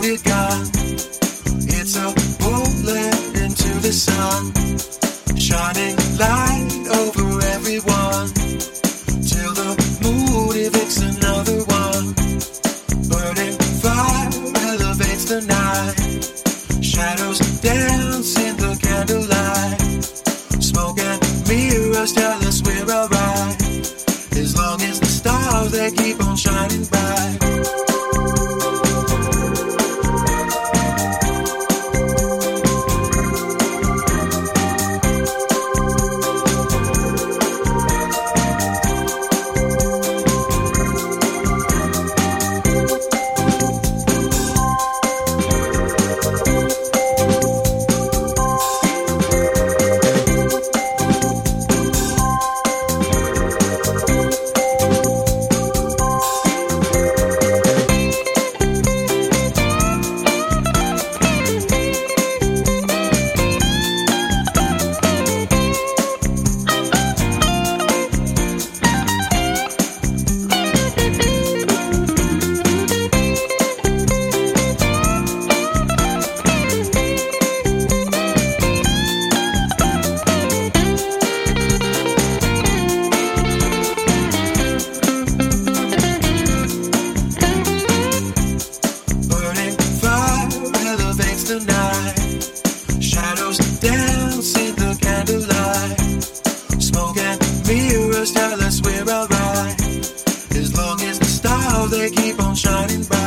all we got. It's a bullet into the sun, shining light over everyone, till the moon evicts another one. Burning fire elevates the night, shadows dance in the candlelight. Smoke and mirrors tell us we're alright, as long as the stars they keep on shining bright. Tell us we're alright, as long as the stars they keep on shining bright.